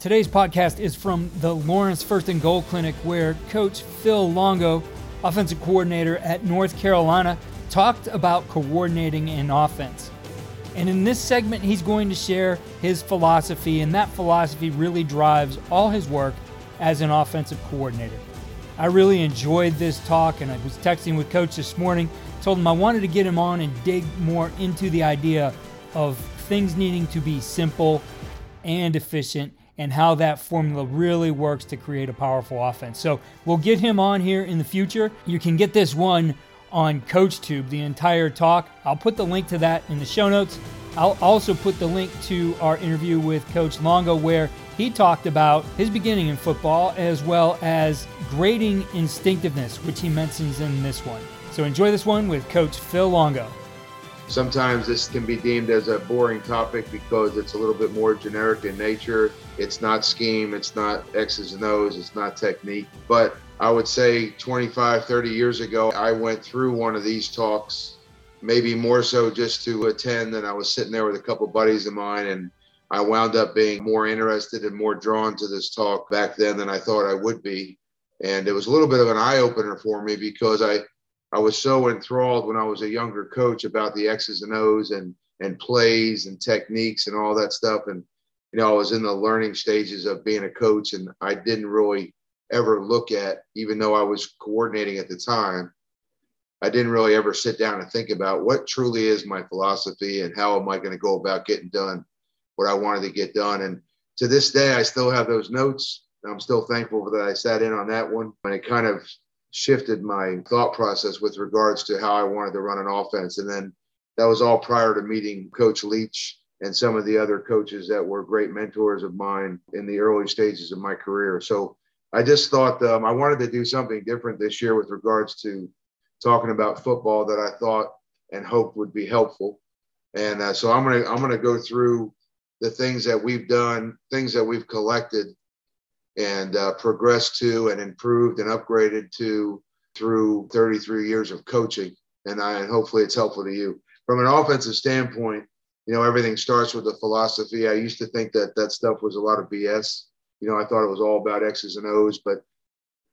Today's podcast is from the Lawrence Firth and Goal Clinic, where Coach Phil Longo, offensive coordinator at North Carolina, talked about coordinating an offense. And in this segment, he's going to share his philosophy, and that philosophy really drives all his work as an offensive coordinator. I really enjoyed this talk, and I was texting with Coach this morning, told him I wanted to get him on and dig more into the idea of things needing to be simple and efficient, and how that formula really works to create a powerful offense. So we'll get him on here in the future. You can get this one on CoachTube, the entire talk. I'll put the link to that in the show notes. I'll also put the link to our interview with Coach Longo, where he talked about his beginning in football as well as grading instinctiveness, which he mentions in this one. So enjoy this one with Coach Phil Longo. Sometimes this can be deemed as a boring topic because it's a little bit more generic in nature. It's not scheme, it's not X's and O's, it's not technique. But I would say 25, 30 years ago, I went through one of these talks, maybe more so just to attend, and I was sitting there with a couple buddies of mine, and I wound up being more interested and more drawn to this talk back then than I thought I would be. And it was a little bit of an eye-opener for me because I was so enthralled when I was a younger coach about the X's and O's and plays and techniques and all that stuff. And, you know, I was in the learning stages of being a coach, and I didn't really ever look at, even though I was coordinating at the time, I didn't really ever sit down and think about what truly is my philosophy and how am I going to go about getting done what I wanted to get done. And to this day, I still have those notes. I'm still thankful that I sat in on that one, and it kind of shifted my thought process with regards to how I wanted to run an offense. And then that was all prior to meeting Coach Leach and some of the other coaches that were great mentors of mine in the early stages of my career. So I just thought I wanted to do something different this year with regards to talking about football that I thought and hoped would be helpful. And so I'm gonna go through the things that we've done, things that we've collected, and progressed to and improved and upgraded to through 33 years of coaching. And hopefully it's helpful to you. From an offensive standpoint, you know, everything starts with the philosophy. I used to think that stuff was a lot of BS. You know, I thought it was all about X's and O's, but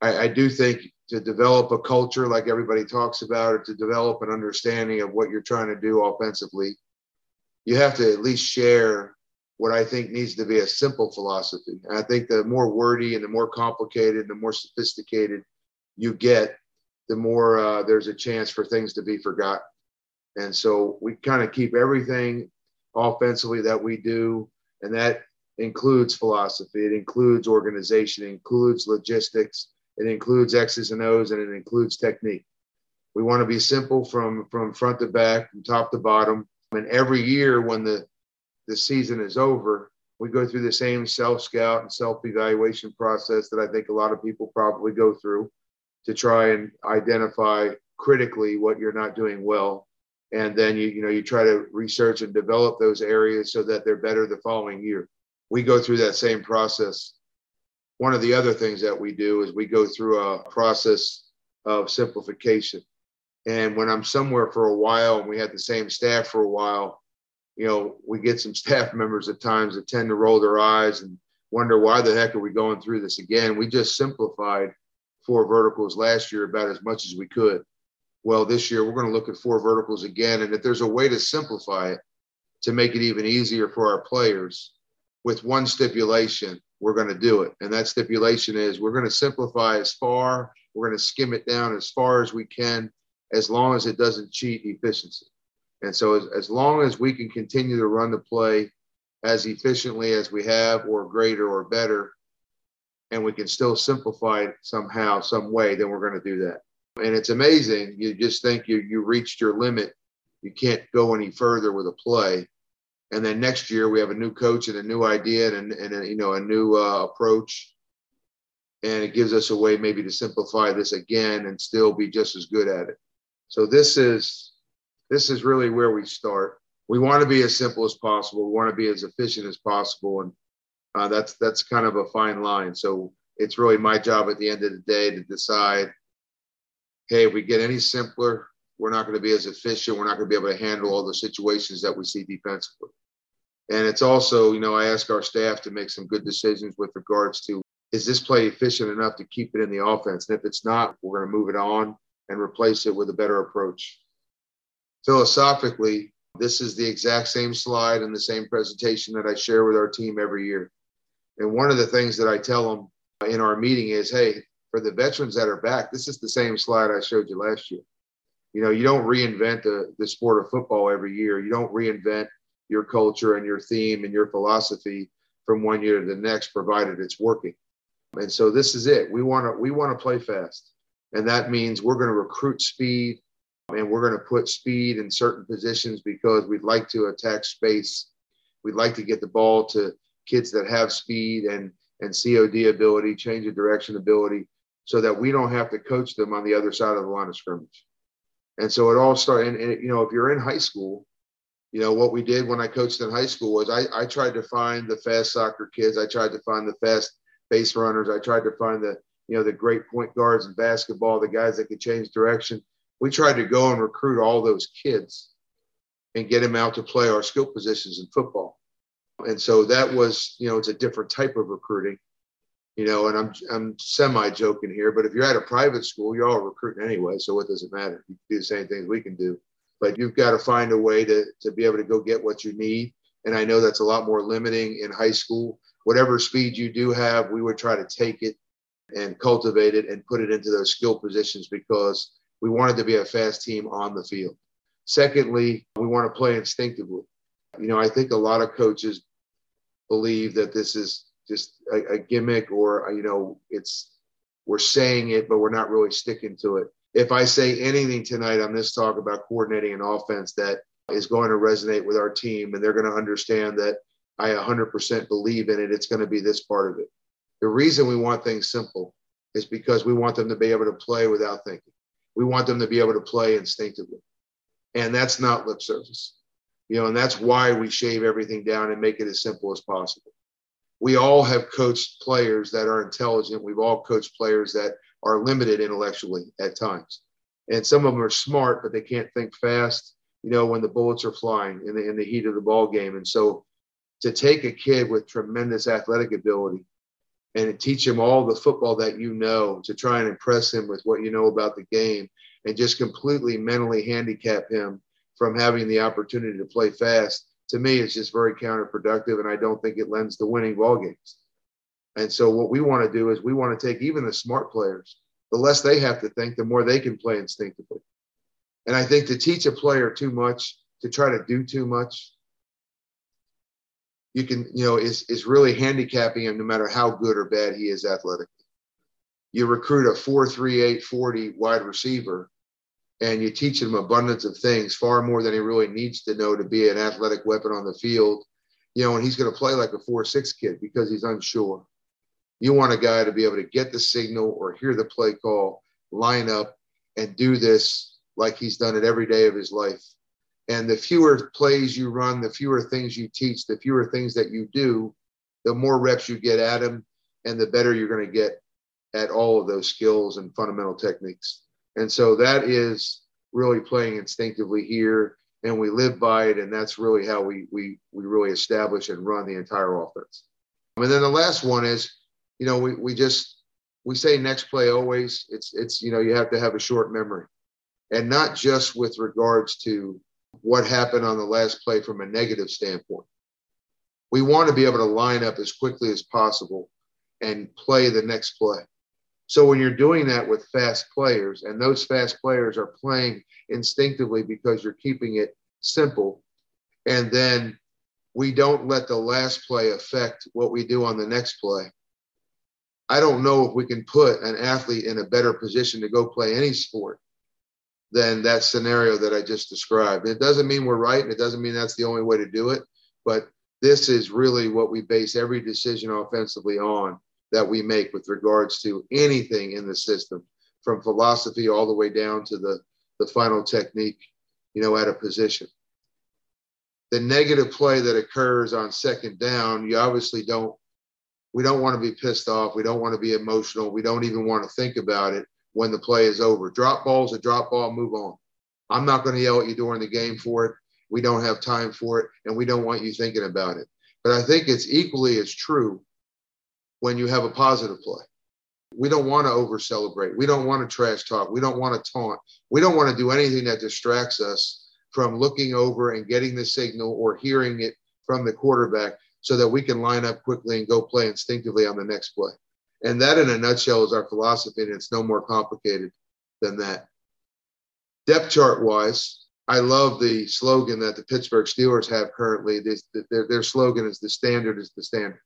I do think to develop a culture like everybody talks about, or to develop an understanding of what you're trying to do offensively, you have to at least share what I think needs to be a simple philosophy. And I think the more wordy and the more complicated, the more sophisticated you get, the more there's a chance for things to be forgotten. And so we kind of keep everything offensively that we do, and that includes philosophy. It includes organization, it includes logistics, it includes X's and O's, and it includes technique. We want to be simple from front to back, from top to bottom. And every year when the season is over, we go through the same self-scout and self-evaluation process that I think a lot of people probably go through to try and identify critically what you're not doing well. And then, you try to research and develop those areas so that they're better the following year. We go through that same process. One of the other things that we do is we go through a process of simplification. And when I'm somewhere for a while and we had the same staff for a while, you know, we get some staff members at times that tend to roll their eyes and wonder why the heck are we going through this again? We just simplified four verticals last year about as much as we could. Well, this year we're going to look at four verticals again. And if there's a way to simplify it, to make it even easier for our players with one stipulation, we're going to do it. And that stipulation is we're going to simplify as far, we're going to skim it down as far as we can, as long as it doesn't cheat efficiency. And so as long as we can continue to run the play as efficiently as we have or greater or better, and we can still simplify it somehow, some way, then we're going to do that. And it's amazing. You just think you reached your limit. You can't go any further with a play. And then next year we have a new coach and a new idea and a new approach. And it gives us a way maybe to simplify this again and still be just as good at it. So this is really where we start. We want to be as simple as possible. We want to be as efficient as possible. And that's kind of a fine line. So it's really my job at the end of the day to decide, hey, if we get any simpler, we're not going to be as efficient. We're not going to be able to handle all the situations that we see defensively. And it's also, I ask our staff to make some good decisions with regards to, is this play efficient enough to keep it in the offense? And if it's not, we're going to move it on and replace it with a better approach. Philosophically, this is the exact same slide and the same presentation that I share with our team every year. And one of the things that I tell them in our meeting is, hey, for the veterans that are back, this is the same slide I showed you last year. You don't reinvent the sport of football every year. You don't reinvent your culture and your theme and your philosophy from one year to the next, provided it's working. And so this is it. We want to play fast. And that means we're going to recruit speed, and we're going to put speed in certain positions because we'd like to attack space. We'd like to get the ball to kids that have speed and COD ability, change of direction ability, so that we don't have to coach them on the other side of the line of scrimmage. And so it all started, and if you're in high school, what we did when I coached in high school was I tried to find the fast soccer kids. I tried to find the fast base runners. I tried to find the great point guards in basketball, the guys that could change direction. We tried to go and recruit all those kids and get them out to play our skill positions in football. And so that was, it's a different type of recruiting, and I'm semi-joking here, but if you're at a private school, you're all recruiting anyway, so what does it matter? You can do the same things we can do, but you've got to find a way to be able to go get what you need. And I know that's a lot more limiting in high school. Whatever speed you do have, we would try to take it and cultivate it and put it into those skill positions because we wanted to be a fast team on the field. Secondly, we want to play instinctively. I think a lot of coaches believe that this is just a gimmick or, we're saying it, but we're not really sticking to it. If I say anything tonight on this talk about coordinating an offense that is going to resonate with our team and they're going to understand that I 100% believe in it, it's going to be this part of it. The reason we want things simple is because we want them to be able to play without thinking. We want them to be able to play instinctively. And that's not lip service. And that's why we shave everything down and make it as simple as possible. We all have coached players that are intelligent. We've all coached players that are limited intellectually at times. And some of them are smart, but they can't think fast, when the bullets are flying in the heat of the ball game. And so to take a kid with tremendous athletic ability and teach him all the football that to try and impress him with what you know about the game and just completely mentally handicap him from having the opportunity to play fast, to me, it's just very counterproductive, and I don't think it lends to winning ball games. And so what we want to do is we want to take even the smart players, the less they have to think, the more they can play instinctively. And I think to teach a player too much, to try to do too much, you can, is really handicapping him no matter how good or bad he is athletically. You recruit a 4.38 40 wide receiver, and you teach him abundance of things, far more than he really needs to know to be an athletic weapon on the field, and he's going to play like a 4.6 kid because he's unsure. You want a guy to be able to get the signal or hear the play call, line up, and do this like he's done it every day of his life. And the fewer plays you run, the fewer things you teach, the fewer things that you do, the more reps you get at him, and the better you're going to get at all of those skills and fundamental techniques. And so that is really playing instinctively here, and we live by it, and that's really how we really establish and run the entire offense. And then the last one is, you know, we say next play always. It's you know, you have to have a short memory, and not just with regards to what happened on the last play from a negative standpoint. We want to be able to line up as quickly as possible and play the next play. So when you're doing that with fast players, and those fast players are playing instinctively because you're keeping it simple, and then we don't let the last play affect what we do on the next play, I don't know if we can put an athlete in a better position to go play any sport than that scenario that I just described. It doesn't mean we're right, and it doesn't mean that's the only way to do it, but this is really what we base every decision offensively on that we make with regards to anything in the system, from philosophy all the way down to the final technique, you know, at a position. The negative play that occurs on second down, you obviously we don't want to be pissed off. We don't want to be emotional. We don't even want to think about it when the play is over. Drop ball's a drop ball, move on. I'm not going to yell at you during the game for it. We don't have time for it, and we don't want you thinking about it. But I think it's equally as true when you have a positive play. We don't want to over-celebrate. We don't want to trash talk. We don't want to taunt. We don't want to do anything that distracts us from looking over and getting the signal or hearing it from the quarterback so that we can line up quickly and go play instinctively on the next play. And that, in a nutshell, is our philosophy, and it's no more complicated than that. Depth chart-wise, I love the slogan that the Pittsburgh Steelers have currently. Their slogan is "The standard is the standard."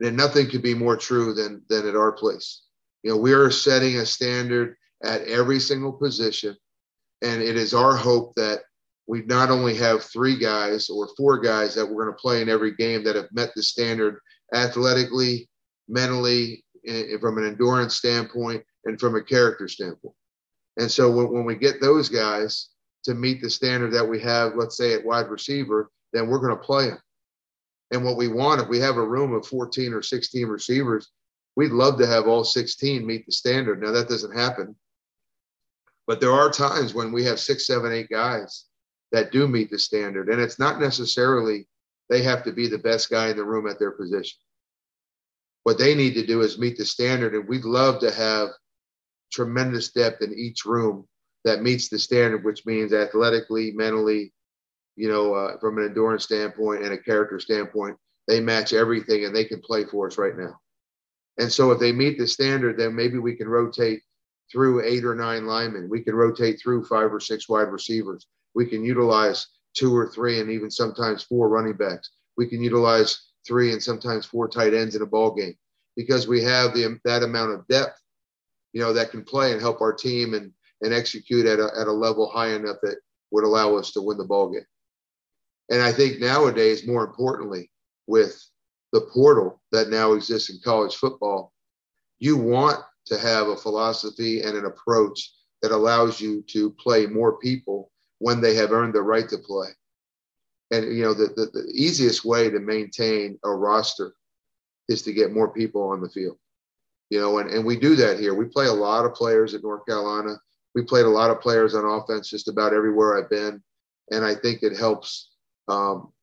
And nothing could be more true than at our place. You know, we are setting a standard at every single position, and it is our hope that we not only have 3 guys or 4 guys that we're going to play in every game that have met the standard athletically, mentally, and from an endurance standpoint, and from a character standpoint. And so when we get those guys to meet the standard that we have, let's say at wide receiver, then we're going to play them. And what we want, if we have a room of 14 or 16 receivers, we'd love to have all 16 meet the standard. Now, that doesn't happen. But there are times when we have 6, 7, 8 guys that do meet the standard. And it's not necessarily they have to be the best guy in the room at their position. What they need to do is meet the standard. And we'd love to have tremendous depth in each room that meets the standard, which means athletically, mentally, you know, from an endurance standpoint and a character standpoint, they match everything and they can play for us right now. And so if they meet the standard, then maybe we can rotate through 8 or 9 linemen. We can rotate through 5 or 6 wide receivers. We can utilize 2 or 3 and even sometimes 4 running backs. We can utilize 3 and sometimes 4 tight ends in a ball game because we have that amount of depth, you know, that can play and help our team and execute at a level high enough that would allow us to win the ball game. And I think nowadays, more importantly, with the portal that now exists in college football, you want to have a philosophy and an approach that allows you to play more people when they have earned the right to play. And, you know, the easiest way to maintain a roster is to get more people on the field. You know, and we do that here. We play a lot of players at North Carolina. We played a lot of players on offense just about everywhere I've been. And I think it helps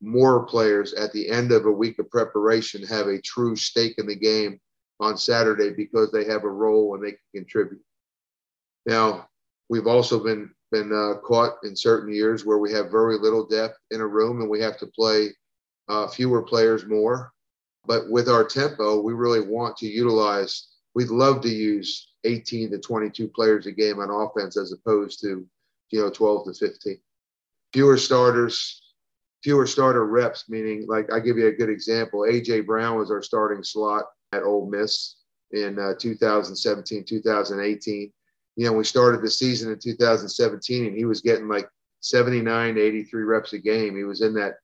more players at the end of a week of preparation have a true stake in the game on Saturday because they have a role and they can contribute. Now, we've also been caught in certain years where we have very little depth in a room and we have to play fewer players more. But with our tempo, we really want to utilize – we'd love to use 18 to 22 players a game on offense as opposed to, you know, 12 to 15. Fewer starters, fewer starter reps, meaning, like, I give you a good example. A.J. Brown was our starting slot at Ole Miss in 2017, 2018. You know, we started the season in 2017, and he was getting like 79 to 83 reps a game. He was in that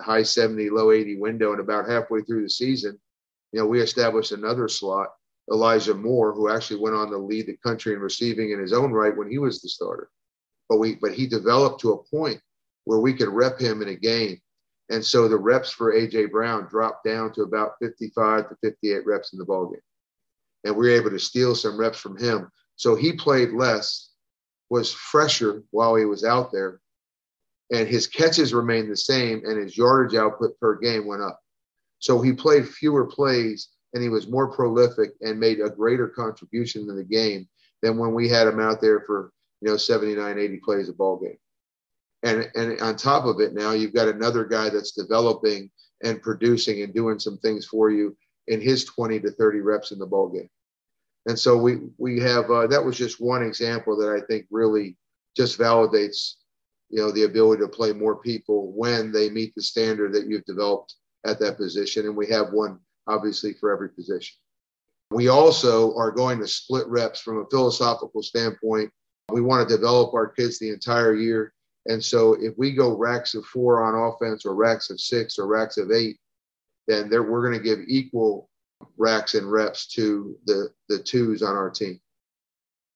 high 70, low 80 window, and about halfway through the season, you know, we established another slot, Elijah Moore, who actually went on to lead the country in receiving in his own right when he was the starter. But he developed to a point where we could rep him in a game. And so the reps for A.J. Brown dropped down to about 55 to 58 reps in the ballgame. And we were able to steal some reps from him. So he played less, was fresher while he was out there, and his catches remained the same, and his yardage output per game went up. So he played fewer plays and he was more prolific and made a greater contribution to the game than when we had him out there for, 79, 80 plays a ball game. And on top of it, now you've got another guy that's developing and producing and doing some things for you in his 20 to 30 reps in the ball game. And so we have that was just one example that I think really just validates, the ability to play more people when they meet the standard that you've developed at that position. And we have one, obviously, for every position. We also are going to split reps from a philosophical standpoint. We want to develop our kids the entire year. And so if we go racks of 4 on offense or racks of 6 or racks of 8, then we're going to give equal racks and reps to the 2s on our team.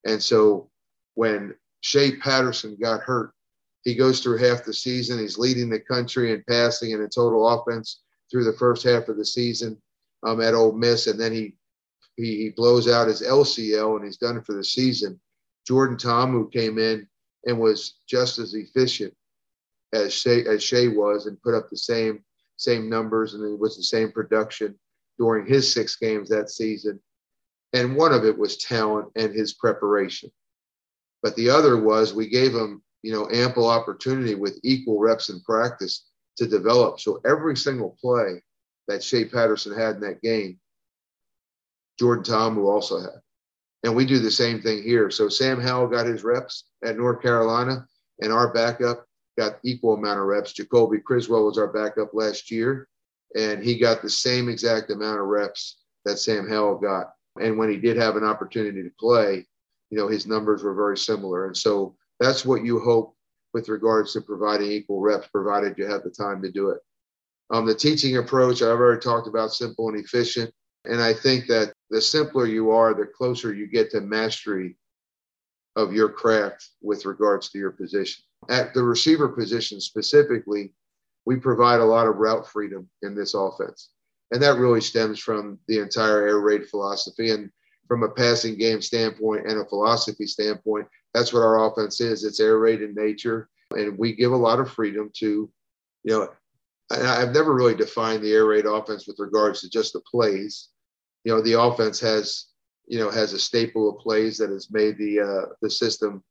And so when Shea Patterson got hurt, he goes through half the season. He's leading the country in passing and in total offense through the first half of the season at Ole Miss. And then he blows out his LCL and he's done for the season. Jordan Ta'amu came in and was just as efficient as Shea was and put up the same numbers, and it was the same production during his 6 games that season. And one of it was talent and his preparation. But the other was we gave him, ample opportunity with equal reps in practice to develop. So every single play that Shea Patterson had in that game, Jordan Ta'amu also had. And we do the same thing here. So Sam Howell got his reps at North Carolina, and our backup got equal amount of reps. Jacoby Criswell was our backup last year, and he got the same exact amount of reps that Sam Howell got. And when he did have an opportunity to play, his numbers were very similar. And so that's what you hope with regards to providing equal reps, provided you have the time to do it. The teaching approach, I've already talked about, simple and efficient. And I think that the simpler you are, the closer you get to mastery of your craft with regards to your position. At the receiver position specifically, we provide a lot of route freedom in this offense. And that really stems from the entire air raid philosophy. And from a passing game standpoint and a philosophy standpoint, that's what our offense is. It's air raid in nature. And we give a lot of freedom to, I've never really defined the air raid offense with regards to just the plays. The offense has a staple of plays that has made the system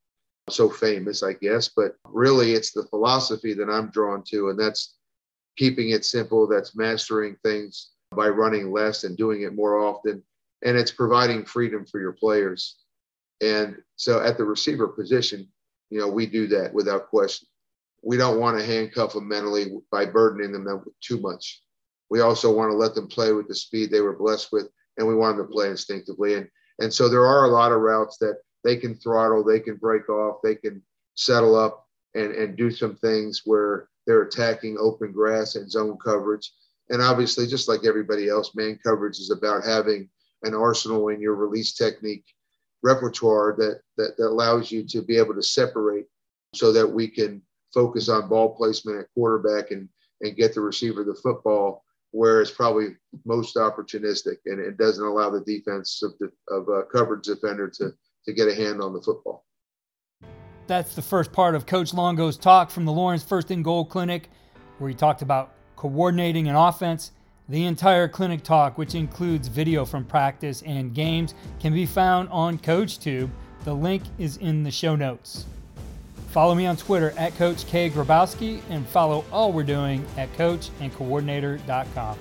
so famous, I guess. But really, it's the philosophy that I'm drawn to, and that's keeping it simple. That's mastering things by running less and doing it more often. And it's providing freedom for your players. And so at the receiver position, we do that without question. We don't want to handcuff them mentally by burdening them too much. We also want to let them play with the speed they were blessed with, and we want them to play instinctively. And so there are a lot of routes that they can throttle, they can break off, they can settle up and do some things where they're attacking open grass and zone coverage. And obviously, just like everybody else, man coverage is about having an arsenal in your release technique repertoire that allows you to be able to separate so that we can focus on ball placement at quarterback and get the receiver the football where it's probably most opportunistic, and it doesn't allow the defense of a coverage defender to get a hand on the football. That's the first part of Coach Longo's talk from the Lawrence First and Goal Clinic, where he talked about coordinating an offense. The entire clinic talk, which includes video from practice and games, can be found on CoachTube. The link is in the show notes. Follow me on Twitter @CoachKGrabowski and follow all we're doing at CoachAndCoordinator.com.